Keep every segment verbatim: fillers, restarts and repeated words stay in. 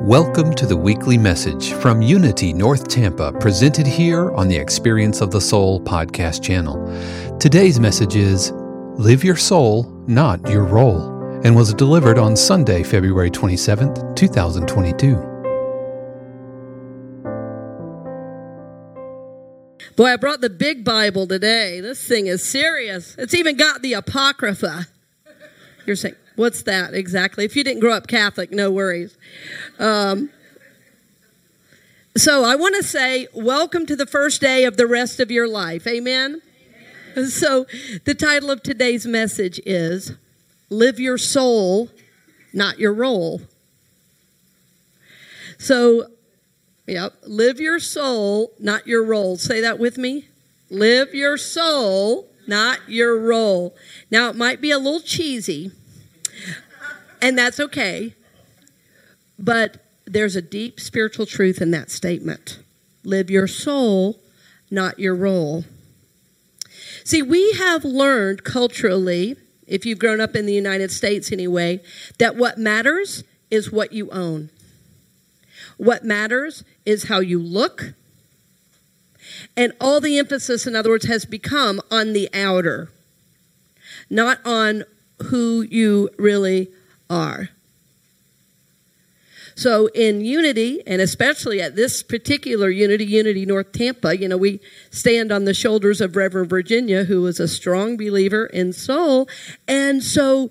Welcome to the weekly message from Unity North Tampa, presented here on the Experience of the Soul podcast channel. Today's message is, Live Your Soul, Not Your Role, and was delivered on Sunday, February twenty-seventh, twenty twenty-two. Boy, I brought the big Bible today. This thing is serious. It's even got the Apocrypha. You're saying, what's that exactly? If you didn't grow up Catholic, no worries. Um, so I want to say welcome to the first day of the rest of your life. Amen? Amen? So the title of today's message is Live Your Soul, Not Your Role. So, yep, live your soul, not your role. Say that with me. Live your soul, not your role. Now, it might be a little cheesy, and that's okay, but there's a deep spiritual truth in that statement. Live your soul, not your role. See, we have learned culturally, if you've grown up in the United States anyway, that what matters is what you own. What matters is how you look. And all the emphasis, in other words, has become on the outer, not on who you really are. So in Unity, and especially at this particular Unity, Unity North Tampa, you know, we stand on the shoulders of Reverend Virginia, who is a strong believer in soul. And so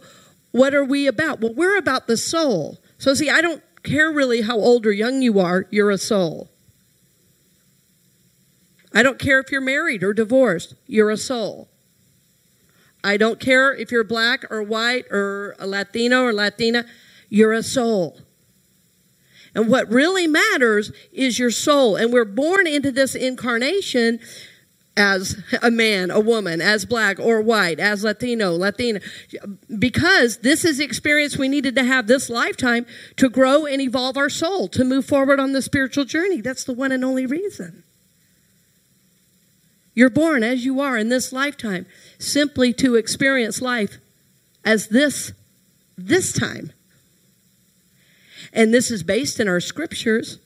what are we about? Well, we're about the soul. So see, I don't care really how old or young you are, you're a soul. I don't care if you're married or divorced, you're a soul. I don't care if you're black or white or a Latino or Latina, you're a soul. And what really matters is your soul. And we're born into this incarnation as a man, a woman, as black or white, as Latino, Latina, because this is the experience we needed to have this lifetime to grow and evolve our soul, to move forward on the spiritual journey. That's the one and only reason. You're born as you are in this lifetime, simply to experience life as this, this time. And this is based in our scriptures.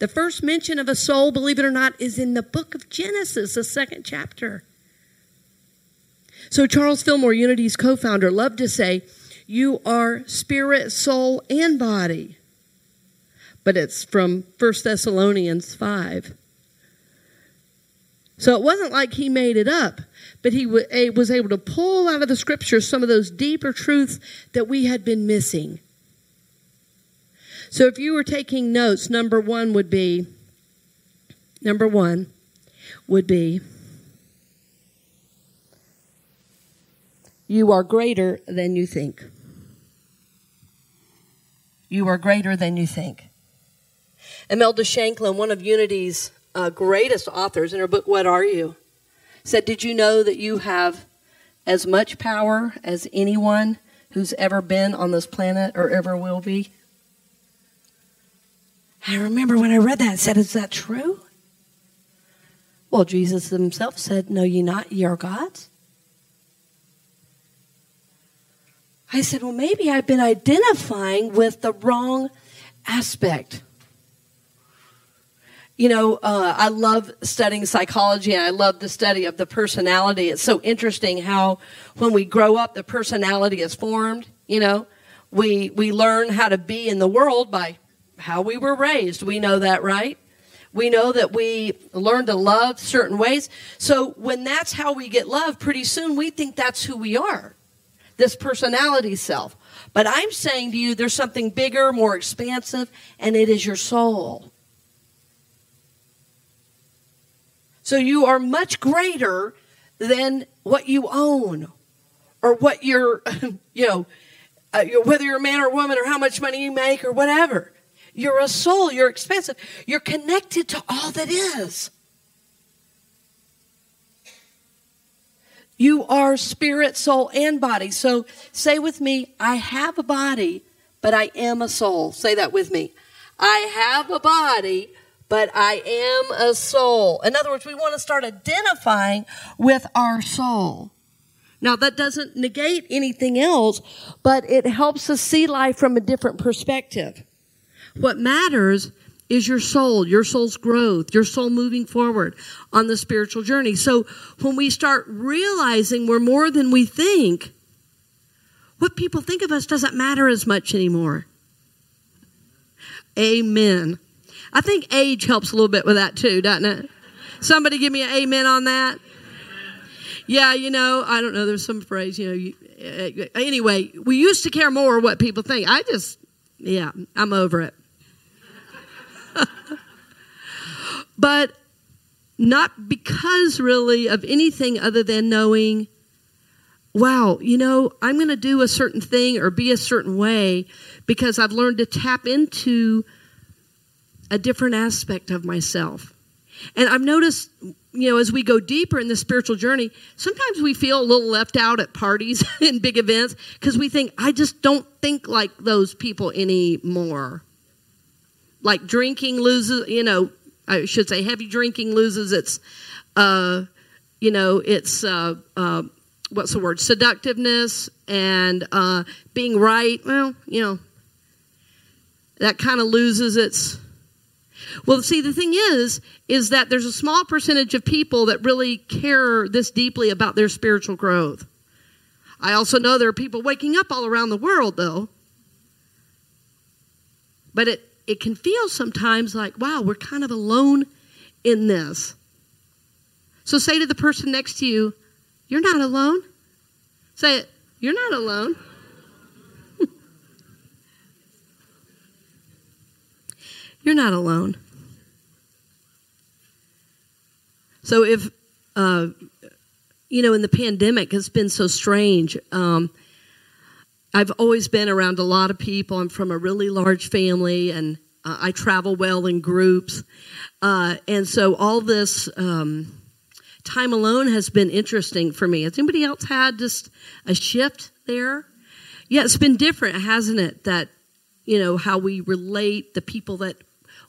The first mention of a soul, believe it or not, is in the book of Genesis, the second chapter. So Charles Fillmore, Unity's co-founder, loved to say, you are spirit, soul, and body. But it's from First Thessalonians five. So it wasn't like he made it up, but he was able to pull out of the scriptures some of those deeper truths that we had been missing. So if you were taking notes, number one would be, number one would be, you are greater than you think. You are greater than you think. Imelda Shanklin, one of Unity's Uh, greatest authors, in her book, What Are You?, said, did you know that you have as much power as anyone who's ever been on this planet or ever will be? I remember when I read that, I said, is that true? Well, Jesus himself said, know ye not, ye are gods. I said, well, maybe I've been identifying with the wrong aspect. You know, uh, I love studying psychology, and I love the study of the personality. It's so interesting how when we grow up, the personality is formed. You know, we we learn how to be in the world by how we were raised. We know that, right? We know that we learn to love certain ways. So when that's how we get love, pretty soon we think that's who we are, this personality self. But I'm saying to you, there's something bigger, more expansive, and it is your soul. So you are much greater than what you own or what you're, you know, uh, whether you're a man or a woman or how much money you make or whatever. You're a soul. You're expansive. You're connected to all that is. You are spirit, soul, and body. So say with me, I have a body, but I am a soul. Say that with me. I have a body, but I am a soul. In other words, we want to start identifying with our soul. Now, that doesn't negate anything else, but it helps us see life from a different perspective. What matters is your soul, your soul's growth, your soul moving forward on the spiritual journey. So when we start realizing we're more than we think, what people think of us doesn't matter as much anymore. Amen. I think age helps a little bit with that too, doesn't it? Somebody give me an amen on that. Yeah, you know, I don't know. There's some phrase, you know. You, uh, anyway, we used to care more what people think. I just, yeah, I'm over it. But not because really of anything other than knowing, wow, you know, I'm going to do a certain thing or be a certain way because I've learned to tap into a different aspect of myself. And I've noticed, you know, as we go deeper in the spiritual journey, sometimes we feel a little left out at parties and big events because we think, I just don't think like those people anymore. Like drinking loses, you know, I should say heavy drinking loses its, uh, you know, its, uh, uh, what's the word, seductiveness and uh, being right. Well, you know, that kind of loses its... Well, see, the thing is, is that there's a small percentage of people that really care this deeply about their spiritual growth. I also know there are people waking up all around the world, though. But it, it can feel sometimes like, wow, we're kind of alone in this. So say to the person next to you, you're not alone. Say it, you're not alone. You're not alone. So if, uh, you know, in the pandemic, it's been so strange. Um, I've always been around a lot of people. I'm from a really large family, and uh, I travel well in groups. Uh, and so all this um, time alone has been interesting for me. Has anybody else had just a shift there? Yeah, it's been different, hasn't it? That, you know, how we relate, the people that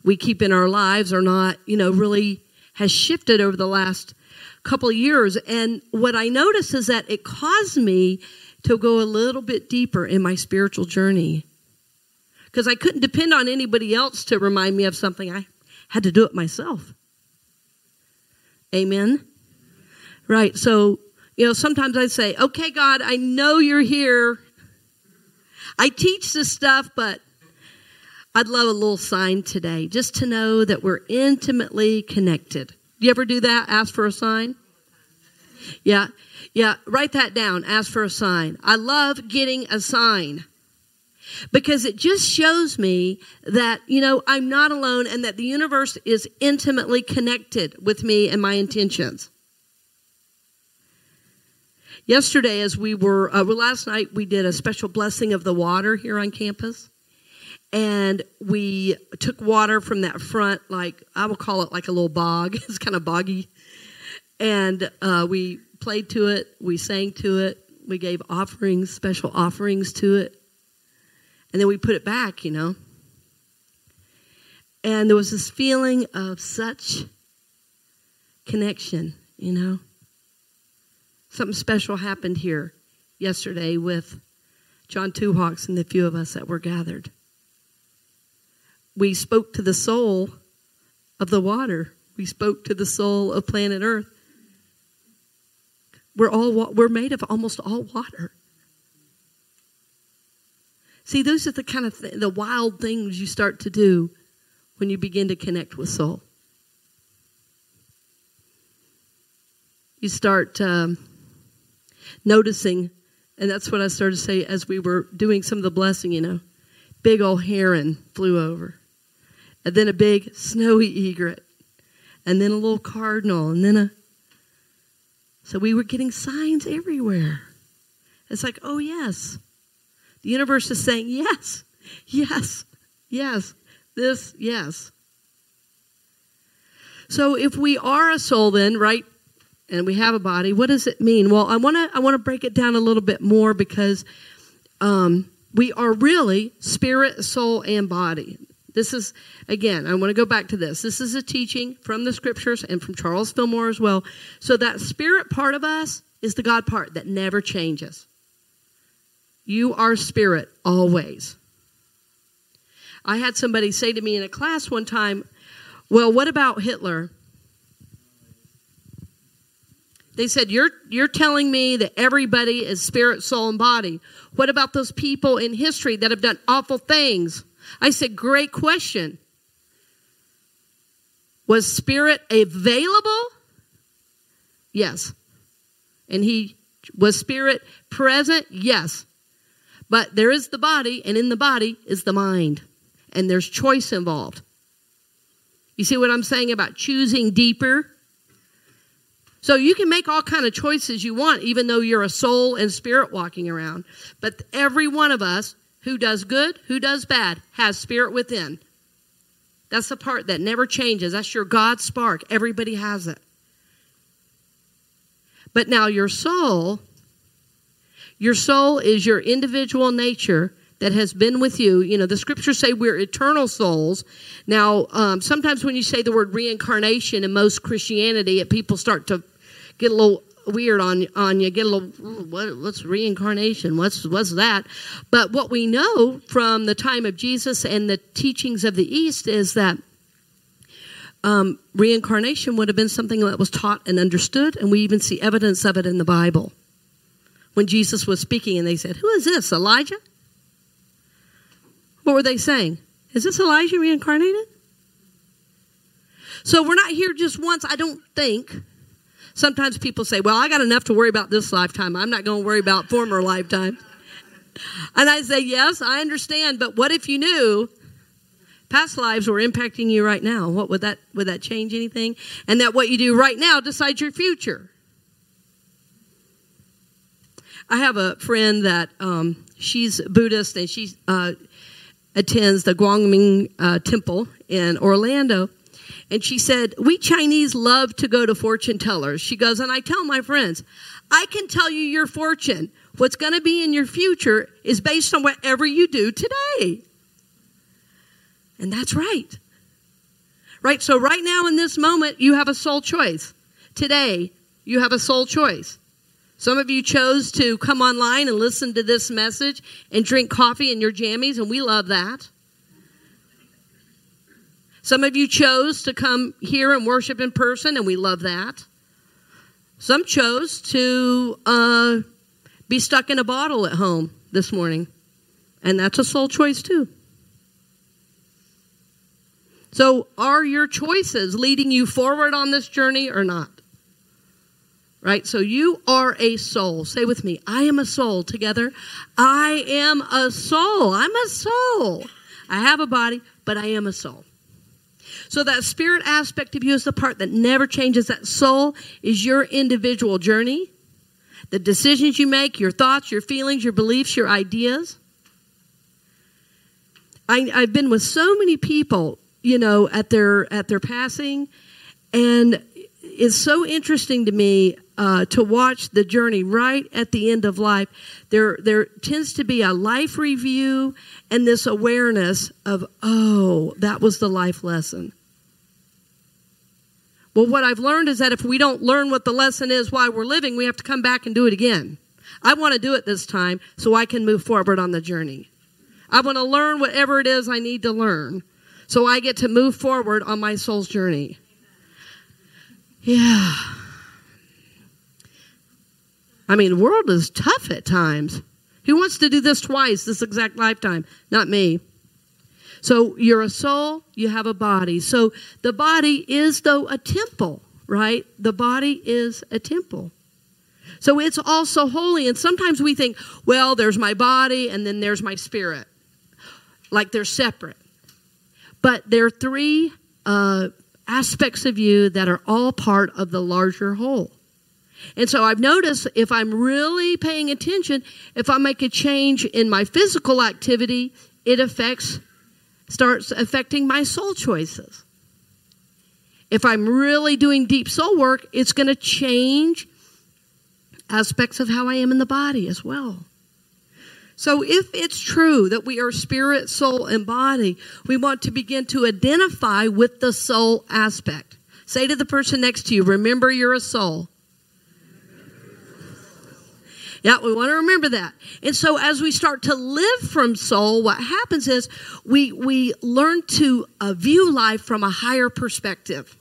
we keep in our lives or not, you know, really has shifted over the last couple of years. And what I noticed is that it caused me to go a little bit deeper in my spiritual journey because I couldn't depend on anybody else to remind me of something. I had to do it myself. Amen? Right. So, you know, sometimes I say, okay, God, I know you're here. I teach this stuff, but I'd love a little sign today just to know that we're intimately connected. You ever do that? Ask for a sign? Yeah. Yeah. Write that down. Ask for a sign. I love getting a sign because it just shows me that, you know, I'm not alone and that the universe is intimately connected with me and my intentions. Yesterday, as we were, uh, well, last night, we did a special blessing of the water here on campus. And we took water from that front, like, I will call it like a little bog. It's kind of boggy. And uh, we played to it. We sang to it. We gave offerings, special offerings to it. And then we put it back, you know. And there was this feeling of such connection, you know. Something special happened here yesterday with John Twohawks and the few of us that were gathered. We spoke to the soul of the water. We spoke to the soul of planet Earth. We're all we're made of almost all water. See, those are the kind of th- the wild things you start to do when you begin to connect with soul. You start um, noticing, and that's what I started to say as we were doing some of the blessing, you know. Big old heron flew over. And then a big snowy egret. And then a little cardinal. And then a... So we were getting signs everywhere. It's like, oh, yes. The universe is saying, yes, yes, yes, this, yes. So if we are a soul then, right, and we have a body, what does it mean? Well, I want to I want to break it down a little bit more because... Um, We are really spirit, soul, and body. This is, again, I want to go back to this. This is a teaching from the scriptures and from Charles Fillmore as well. So that spirit part of us is the God part that never changes. You are spirit always. I had somebody say to me in a class one time, well, what about Hitler? They said, you're you're telling me that everybody is spirit, soul, and body. What about those people in history that have done awful things? I said, great question. Was spirit available? Yes. And he was spirit present? Yes. But there is the body, and in the body is the mind. And there's choice involved. You see what I'm saying about choosing deeper? So you can make all kind of choices you want, even though you're a soul and spirit walking around. But every one of us who does good, who does bad, has spirit within. That's the part that never changes. That's your God spark. Everybody has it. But now your soul, your soul is your individual nature that has been with you. You know, the scriptures say we're eternal souls. Now, um, sometimes when you say the word reincarnation in most Christianity, it, people start to get a little weird on on you, get a little, what, what's reincarnation? What's, what's that? But what we know from the time of Jesus and the teachings of the East is that um, reincarnation would have been something that was taught and understood, and we even see evidence of it in the Bible. When Jesus was speaking and they said, who is this, Elijah? What were they saying? Is this Elijah reincarnated? So we're not here just once, I don't think. Sometimes people say, well, I got enough to worry about this lifetime. I'm not going to worry about former lifetimes. And I say, yes, I understand. But what if you knew past lives were impacting you right now? What would that, would that change anything? And that what you do right now decides your future. I have a friend that um, she's Buddhist and she uh, attends the Guangming uh, temple in Orlando. And she said, we Chinese love to go to fortune tellers. She goes, and I tell my friends, I can tell you your fortune. What's going to be in your future is based on whatever you do today. And that's right. Right? So right now in this moment, you have a soul choice. Today, you have a soul choice. Some of you chose to come online and listen to this message and drink coffee in your jammies, and we love that. Some of you chose to come here and worship in person, and we love that. Some chose to uh, be stuck in a bottle at home this morning, and that's a soul choice too. So are your choices leading you forward on this journey or not? Right? So you are a soul. Say with me, I am a soul. Together, I am a soul. I'm a soul. I have a body, but I am a soul. So that spirit aspect of you is the part that never changes. That soul is your individual journey. The decisions you make, your thoughts, your feelings, your beliefs, your ideas. I, I've been with so many people, you know, at their at their passing. And it's so interesting to me uh, to watch the journey right at the end of life. There, there tends to be a life review and this awareness of, oh, that was the life lesson. Well, what I've learned is that if we don't learn what the lesson is while we're living, we have to come back and do it again. I want to do it this time so I can move forward on the journey. I want to learn whatever it is I need to learn so I get to move forward on my soul's journey. Yeah. I mean, the world is tough at times. Who wants to do this twice, this exact lifetime? Not me. So you're a soul, you have a body. So the body is, though, a temple, right? The body is a temple. So it's also holy. And sometimes we think, well, there's my body and then there's my spirit. Like they're separate. But there are three uh, aspects of you that are all part of the larger whole. And so I've noticed if I'm really paying attention, if I make a change in my physical activity, it affects, starts affecting my soul choices. If I'm really doing deep soul work, it's going to change aspects of how I am in the body as well. So if it's true that we are spirit, soul, and body, we want to begin to identify with the soul aspect. Say to the person next to you, remember you're a soul. Yeah, we want to remember that. And so as we start to live from soul, what happens is we we learn to uh, view life from a higher perspective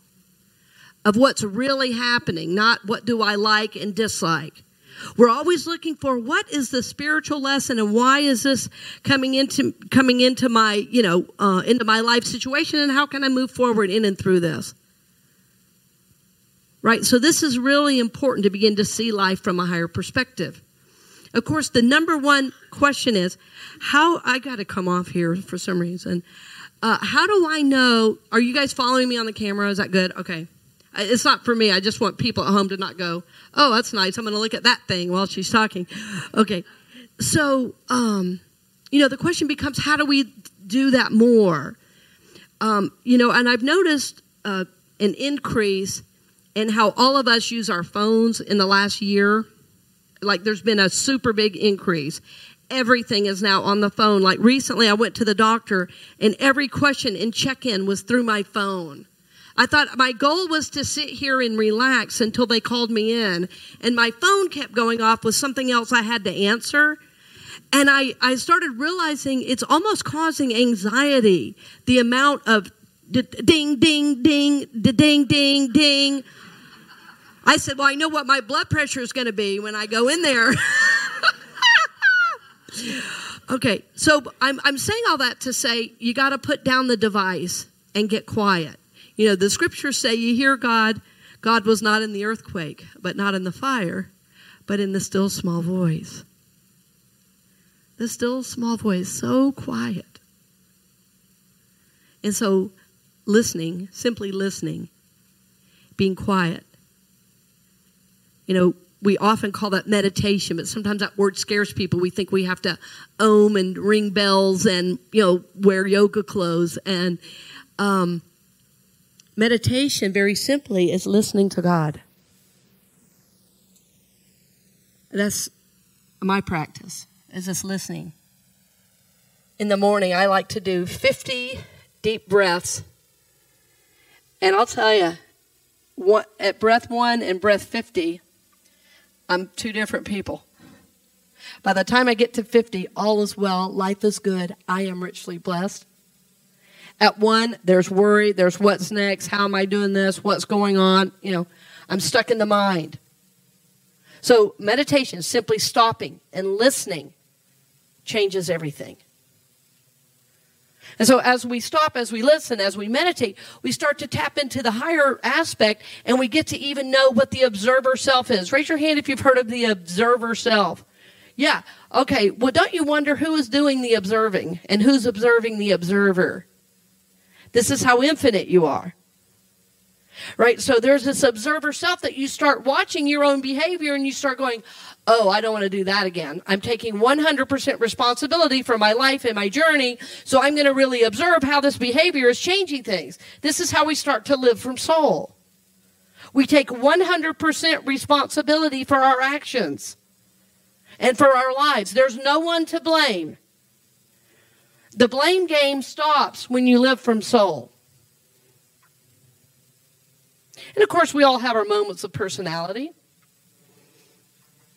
of what's really happening, not what do I like and dislike. We're always looking for what is the spiritual lesson and why is this coming into coming into my, you know, uh, into my life situation, and how can I move forward in and through this? Right? So this is really important to begin to see life from a higher perspective. Of course, the number one question is, how, I got to come off here for some reason. Uh, how do I know, are you guys following me on the camera? Is that good? Okay. It's not for me. I just want people at home to not go, oh, that's nice. I'm going to look at that thing while she's talking. Okay. So, um, you know, the question becomes, how do we do that more? Um, you know, and I've noticed uh, an increase in how all of us use our phones in the last year. Like there's been a super big increase. Everything is now on the phone. Like recently I went to the doctor and every question and check-in was through my phone. I thought my goal was to sit here and relax until they called me in. And my phone kept going off with something else I had to answer. And I, I started realizing it's almost causing anxiety, the amount of ding, ding, ding, ding, ding, ding. I said, well, I know what my blood pressure is going to be when I go in there. Okay, so I'm, I'm saying all that to say you got to put down the device and get quiet. You know, the scriptures say you hear God. God was not in the earthquake, but not in the fire, but in the still small voice. The still small voice, so quiet. And so listening, simply listening, being quiet. You know, we often call that meditation, but sometimes that word scares people. We think we have to ohm and ring bells and, you know, wear yoga clothes. And um, meditation, very simply, is listening to God. That's my practice, is just listening. In the morning, I like to do fifty deep breaths. And I'll tell you, what, at breath one and breath fifty, I'm two different people. By the time I get to fifty, all is well, life is good, I am richly blessed. At one, there's worry, there's what's next, how am I doing this, what's going on, you know, I'm stuck in the mind. So meditation, simply stopping and listening, changes everything. And so as we stop, as we listen, as we meditate, we start to tap into the higher aspect, and we get to even know what the observer self is. Raise your hand if you've heard of the observer self. Yeah. Okay. Well, don't you wonder who is doing the observing and who's observing the observer? This is how infinite you are. Right? So there's this observer self that you start watching your own behavior and you start going, oh, I don't want to do that again. I'm taking one hundred percent responsibility for my life and my journey, so I'm going to really observe how this behavior is changing things. This is how we start to live from soul. We take one hundred percent responsibility for our actions and for our lives. There's no one to blame. The blame game stops when you live from soul. And, of course, we all have our moments of personality.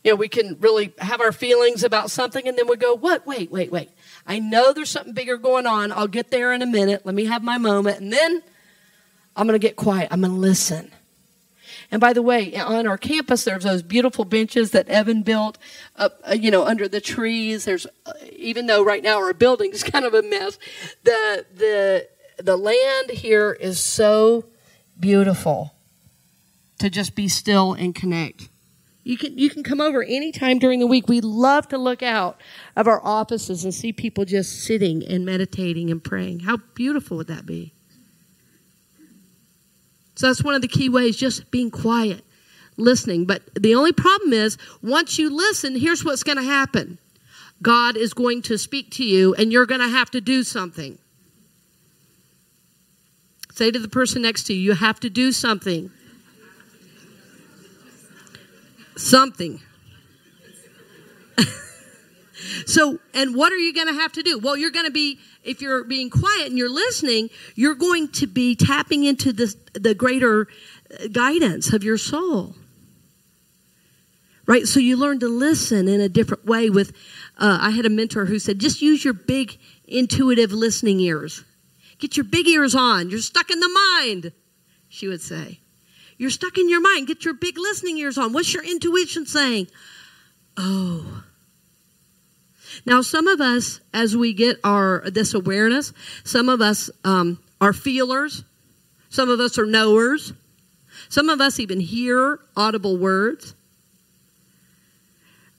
you know, we can really have our feelings about something and then we go, what, wait, wait, wait. I know there's something bigger going on. I'll get there in a minute. Let me have my moment. And then I'm going to get quiet. I'm going to listen. And by the way, on our campus, there's those beautiful benches that Evan built up, you know, under the trees. There's, even though right now our building is kind of a mess, the, the, the land here is so beautiful to just be still and connect. You can, you can come over anytime during the week. We love to look out of our offices and see people just sitting and meditating and praying. How beautiful would that be? So that's one of the key ways, just being quiet, listening. But the only problem is, once you listen, here's what's going to happen. God is going to speak to you, and you're going to have to do something. Say to the person next to you, you have to do something. Something. So, and what are you going to have to do? Well, you're going to be, if you're being quiet and you're listening, you're going to be tapping into the, the greater guidance of your soul. Right? So you learn to listen in a different way with, uh, I had a mentor who said, just use your big intuitive listening ears. Get your big ears on. You're stuck in the mind, she would say. You're stuck in your mind. Get your big listening ears on. What's your intuition saying? Oh. Now, some of us, as we get our this awareness, some of us um, are feelers. Some of us are knowers. Some of us even hear audible words.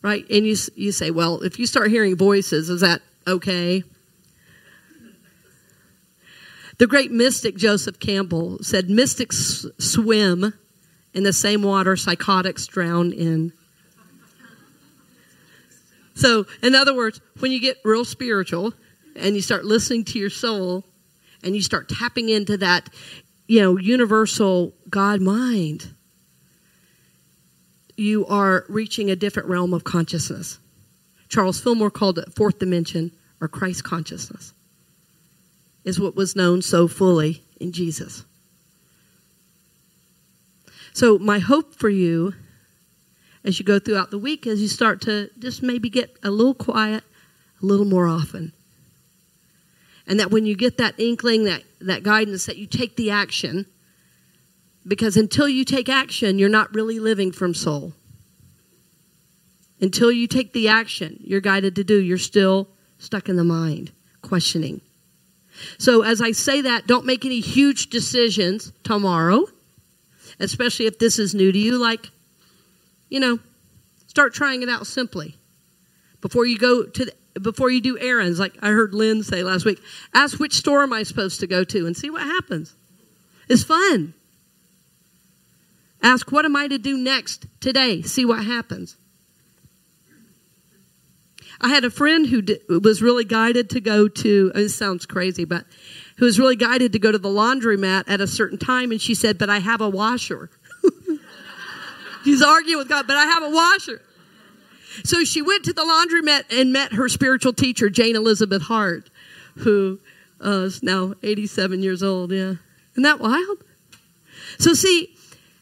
Right? And you, you say, well, if you start hearing voices, is that okay? The great mystic Joseph Campbell said, mystics swim in the same water psychotics drown in. So, in other words, when you get real spiritual and you start listening to your soul and you start tapping into that, you know, universal God mind, you are reaching a different realm of consciousness. Charles Fillmore called it fourth dimension, or Christ consciousness, is what was known so fully in Jesus. So my hope for you as you go throughout the week, as you start to just maybe get a little quiet a little more often. And that when you get that inkling, that, that guidance, that you take the action. Because until you take action, you're not really living from soul. Until you take the action you're guided to do, you're still stuck in the mind, questioning. So as I say that, don't make any huge decisions tomorrow, especially if this is new to you, like, you know, start trying it out simply. Before you go to the, before you do errands, like I heard Lynn say last week, ask which store am I supposed to go to and see what happens. It's fun. Ask what am I to do next today, see what happens. I had a friend who did, was really guided to go to, it sounds crazy, but who was really guided to go to the laundromat at a certain time, and she said, but I have a washer. She's arguing with God, but I have a washer. So she went to the laundromat and met her spiritual teacher, Jane Elizabeth Hart, who uh, is now eighty-seven years old. Yeah. Isn't that wild? So see,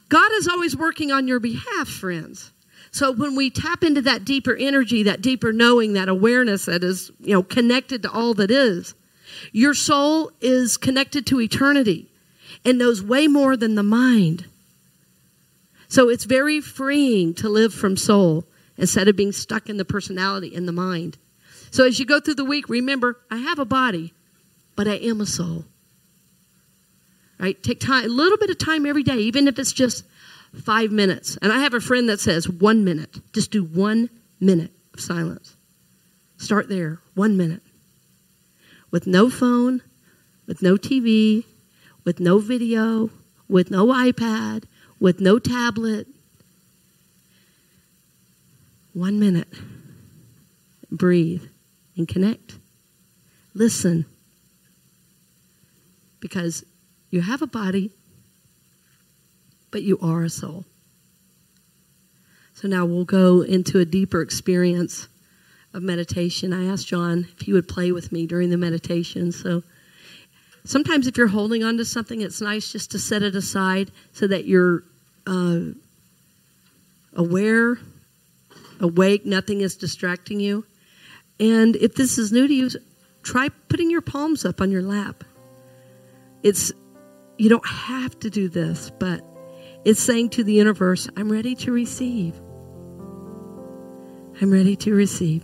God is always working on your behalf, friends. So when we tap into that deeper energy, that deeper knowing, that awareness that is, you know, connected to all that is, your soul is connected to eternity and knows way more than the mind. So it's very freeing to live from soul instead of being stuck in the personality and the mind. So as you go through the week, remember, I have a body, but I am a soul. Right? Take time, a little bit of time every day, even if it's just Five minutes. And I have a friend that says one minute. Just do one minute of silence. Start there. One minute. With no phone, with no T V, with no video, with no iPad, with no tablet. One minute. Breathe and connect. Listen. Because you have a body, but you are a soul. So now we'll go into a deeper experience of meditation. I asked John if he would play with me during the meditation. So sometimes if you're holding on to something, it's nice just to set it aside so that you're uh, aware awake, nothing is distracting you. And if this is new to you, try putting your palms up on your lap. It's, you don't have to do this, but it's saying to the universe, I'm ready to receive. I'm ready to receive.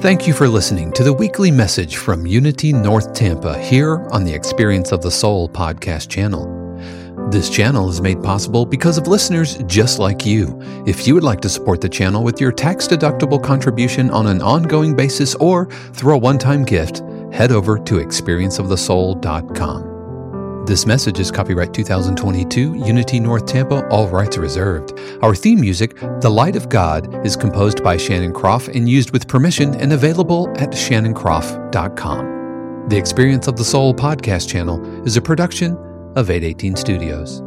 Thank you for listening to the weekly message from Unity North Tampa here on the Experience of the Soul podcast channel. This channel is made possible because of listeners just like you. If you would like to support the channel with your tax-deductible contribution on an ongoing basis or through a one-time gift, head over to experience of the soul dot com. This message is copyright two thousand twenty-two, Unity North Tampa, all rights reserved. Our theme music, The Light of God, is composed by Shannon Kropf and used with permission and available at shannon kropf dot com. The Experience of the Soul podcast channel is a production of eight eighteen Studios.